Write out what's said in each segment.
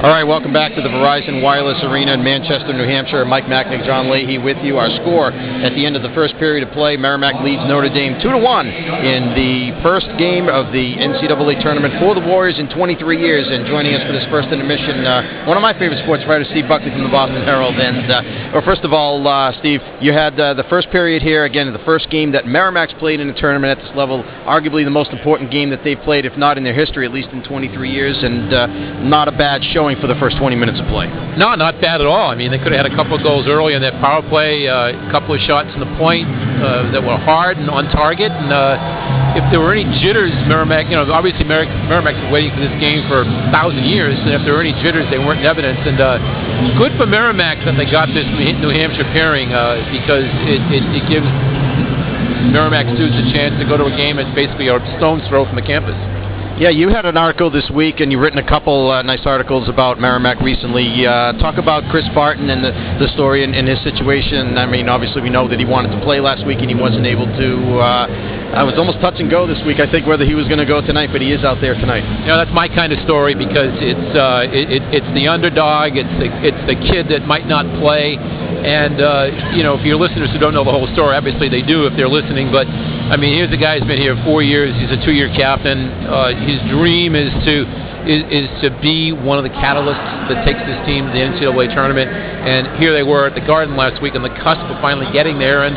All right, welcome back to the Verizon Wireless Arena in Manchester, New Hampshire. Mike Macknick, John Leahy with you. Our score at the end of the first period of play, Merrimack leads Notre Dame 2-1 in the first game of the NCAA tournament for the Warriors in 23 years. And joining us for this first intermission, one of my favorite sports writers, Steve Buckley from the Boston Herald. And well, first of all, Steve, you had the first period here, again, the first game that Merrimack's played in a tournament at this level, arguably the most important game that they've played, if not in their history, at least in 23 years, and not a bad showing for the first 20 minutes of play. No, not bad at all. I mean, they could have had a couple of goals early in that power play, a couple of shots in the point that were hard and on target. And if there were any jitters, Merrimack, you know, obviously Merrimack's been waiting for this game for 1,000 years, and if there were any jitters, they weren't in evidence. And good for Merrimack that they got this New Hampshire pairing because it gives Merrimack students a chance to go to a game that's basically a stone's throw from the campus. Yeah, you had an article this week, and you've written a couple nice articles about Merrimack recently. Talk about Chris Barton and the story and his situation. I mean, obviously we know that he wanted to play last week and he wasn't able to. It was almost touch and go this week, I think, whether he was going to go tonight, but he is out there tonight. You know, that's my kind of story because it's the underdog, it's the kid that might not play. And, you know, if your listeners who don't know the whole story, obviously they do if they're listening, but, I mean, here's a guy who's been here 4 years. He's a two-year captain. His dream is to be one of the catalysts that takes this team to the NCAA tournament. And here they were at the Garden last week on the cusp of finally getting there. And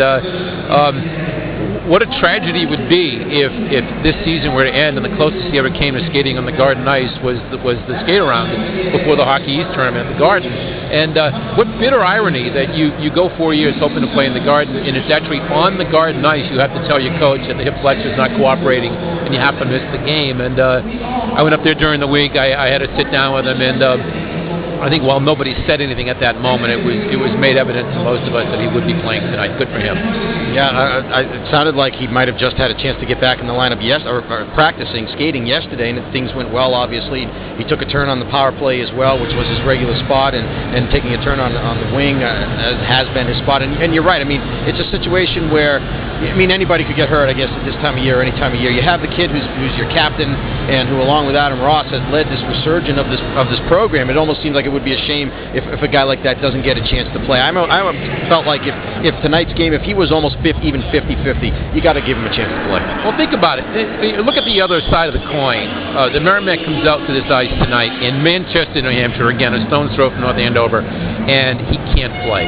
what a tragedy it would be if this season were to end and the closest he ever came to skating on the Garden ice was the skate around before the Hockey East tournament at the Garden. And what bitter irony that you go 4 years hoping to play in the Garden, and it's actually on the Garden ice you have to tell your coach that the hip flexor is not cooperating and you have to miss the game. And I went up there during the week. I had to sit down with him, and I think while nobody said anything at that moment, it was made evident to most of us that he would be playing tonight. Good for him. Yeah, it sounded like he might have just had a chance to get back in the lineup or practicing skating yesterday, and things went well, obviously. He took a turn on the power play as well, which was his regular spot, and taking a turn on the wing as has been his spot. And you're right. I mean, it's a situation where, I mean, anybody could get hurt, I guess, at this time of year, any time of year. You have the kid who's your captain and who, along with Adam Ross, has led this resurgence of this program. It almost seems like it would be a shame if a guy like that doesn't get a chance to play. I felt like if tonight's game, if he was almost 50-50, you got to give him a chance to play. Well, think about it. Look at the other side of the coin. The Merrimack comes out to this ice tonight in Manchester, New Hampshire, again, a stone's throw from North Andover, and he can't play.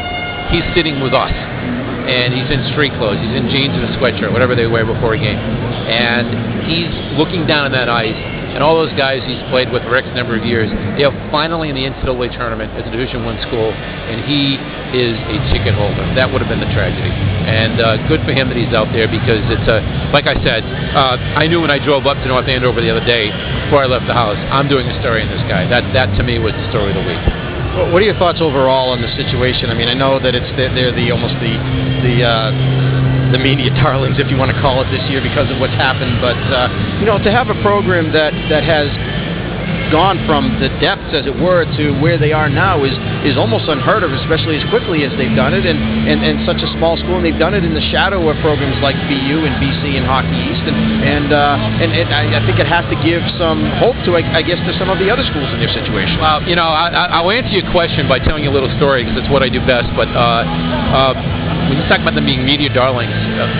He's sitting with us, and he's in street clothes. He's in jeans and a sweatshirt, whatever they wear before a game. And he's looking down on that ice, and all those guys he's played with for X number of years, they are finally in the NCAA tournament as a Division I school, and he is a ticket holder. That would have been the tragedy. And good for him that he's out there because it's a, like I said, I knew when I drove up to North Andover the other day before I left the house, I'm doing a story on this guy. That to me was the story of the week. What are your thoughts overall on the situation? I mean, I know that they're almost the media darlings, if you want to call it, this year because of what's happened. But you know, to have a program that has gone from the depths, as it were, to where they are now is almost unheard of, especially as quickly as they've done it, and such a small school, and they've done it in the shadow of programs like BU and BC and Hockey East, and I think it has to give some hope to, I guess, to some of the other schools in their situation. Well, you know, I'll answer your question by telling you a little story because it's what I do best. But when you talk about them being media darlings,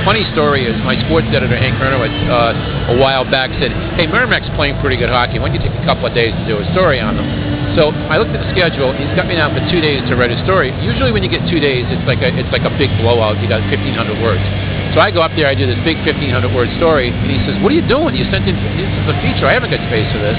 funny story is my sports editor, Hank Hernowich, a while back said, hey, Merrimack's playing pretty good hockey. Why don't you take a couple of days to do a story on them? So I looked at the schedule. He's got me down for 2 days to write a story. Usually when you get 2 days, it's like a big blowout. You got 1,500 words. So I go up there, I do this big 1,500-word story, and he says, what are you doing? You sent in, this is a feature. I haven't got space for this.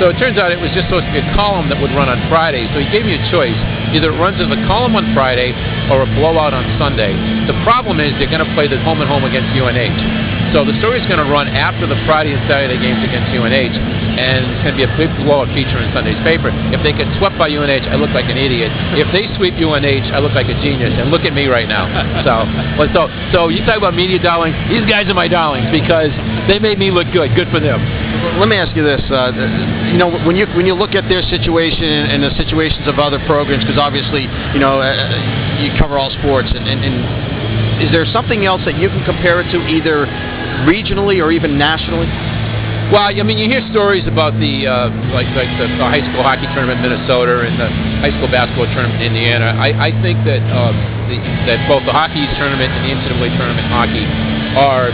So it turns out it was just supposed to be a column that would run on Friday. So he gave me a choice. Either it runs as a column on Friday or a blowout on Sunday. The problem is they're going to play the home-and-home against UNH. So the story's going to run after the Friday and Saturday games against UNH, and it's going to be a big blowout feature in Sunday's paper. If they get swept by UNH, I look like an idiot. If they sweep UNH, I look like a genius. And look at me right now. So you talk about media darlings. These guys are my darlings because they made me look good. Good for them. Let me ask you this: you know, when you look at their situation and the situations of other programs, because obviously, you know, you cover all sports, and is there something else that you can compare it to, either regionally or even nationally? Well, I mean, you hear stories about the like the high school hockey tournament in Minnesota and the high school basketball tournament in Indiana. I think that that both the Hockey East tournament and the NCAA tournament hockey are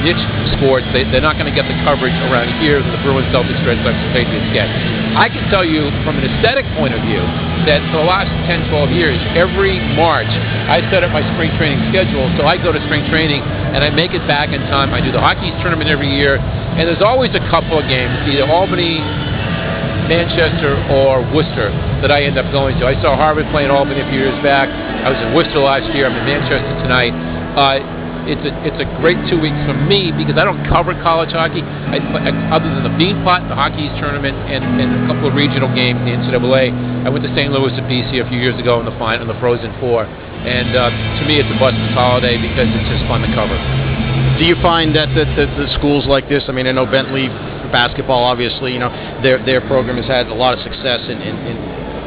niche sports. They're not going to get the coverage around here that the Bruins, Celtics, Red Sox, and Patriots get. I can tell you from an aesthetic point of view that for the last 10, 12 years, every March, I set up my spring training schedule. So I go to spring training and I make it back in time. I do the Hockey East tournament every year. And there's always a couple of games, either Albany, Manchester, or Worcester, that I end up going to. I saw Harvard play in Albany a few years back. I was in Worcester last year. I'm in Manchester tonight. It's a great 2 weeks for me because I don't cover college hockey other than the Beanpot, the Hockey East tournament, and a couple of regional games, the NCAA. I went to St. Louis and BC a few years ago in the final, in the Frozen Four, and to me it's a busman's holiday because it's just fun to cover. Do you find that the schools like this? I mean, I know Bentley for basketball, obviously, you know, their program has had a lot of success in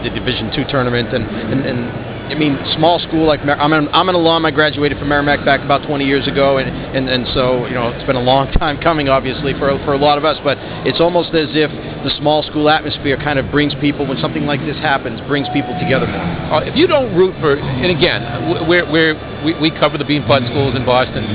the Division II tournament and I mean, small school like I'm an alum. I graduated from Merrimack back about 20 years ago, and so, you know, it's been a long time coming, obviously, for a lot of us. But it's almost as if the small school atmosphere kind of brings people, when something like this happens, brings people together more. If you don't root for, and again, we cover the Beanpot schools in Boston,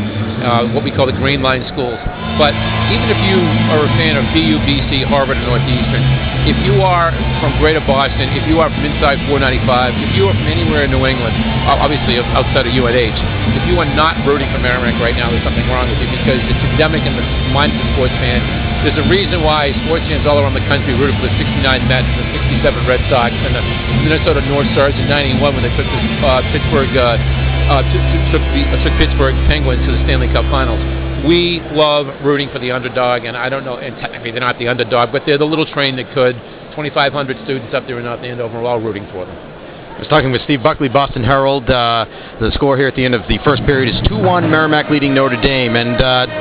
what we call the Green Line schools. But even if you are a fan of BU, BC, Harvard, and Northeastern, if you are from Greater Boston, if you are from inside 495, if you are from anywhere in New England, obviously outside of UNH, if you are not rooting for Merrimack right now, there's something wrong with you, because it's endemic in the mind of the sports fan. There's a reason why sports fans all around the country rooted for the '69 Mets and the '67 Red Sox and the Minnesota North Stars in '91 when they took the took Pittsburgh Penguins to the Stanley Cup Finals. We love rooting for the underdog, and I don't know, and technically they're not the underdog, but they're the little train that could. 2,500 students up there in North Andover are all rooting for them. I was talking with Steve Buckley, Boston Herald. The score here at the end of the first period is 2-1, Merrimack leading Notre Dame. And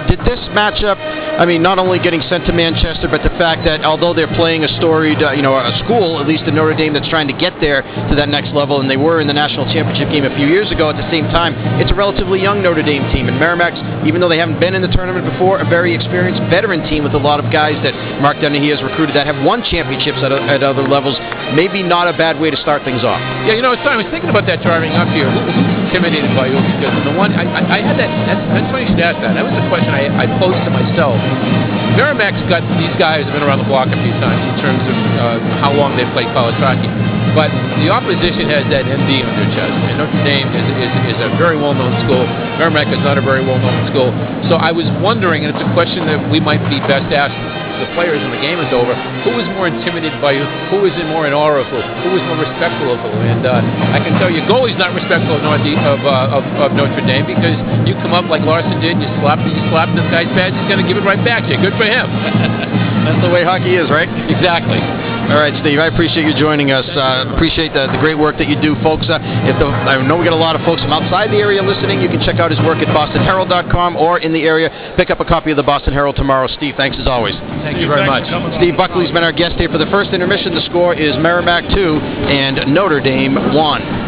did this matchup, I mean, not only getting sent to Manchester, but the fact that although they're playing a storied, you know, a school, at least in Notre Dame, that's trying to get there to that next level, and they were in the national championship game a few years ago at the same time, it's a relatively young Notre Dame team. And Merrimack's, even though they haven't been in the tournament before, a very experienced veteran team with a lot of guys that Mark Dennehy has recruited that have won championships at other levels. Maybe not a bad way to start things off. Yeah, you know, it's funny. I was thinking about that driving up here. Who's intimidated by you? Because the one I had that. That's funny you should ask that. That was the question I posed to myself. Merrimack's got these guys have been around the block a few times in terms of how long they've played college hockey, but the opposition has that MD on their chest. And Notre Dame is a very well-known school. Merrimack is not a very well-known school. So I was wondering, and it's a question that we might be best asked the players when the game is over, who is more intimidated by you, who is more in awe of who is more respectful of who. And I can tell you, goalie's not respectful of Notre Dame, because you come up like Larson did, you slap this guy's pads, he's going to give it right back to you. Good for him. That's the way hockey is, right? Exactly. All right, Steve, I appreciate you joining us. Appreciate the great work that you do, folks. I know we got a lot of folks from outside the area listening. You can check out his work at bostonherald.com, or in the area, pick up a copy of the Boston Herald tomorrow. Steve, thanks as always. Thank you very much. Steve Buckley's been our guest here for the first intermission. The score is Merrimack 2 and Notre Dame 1.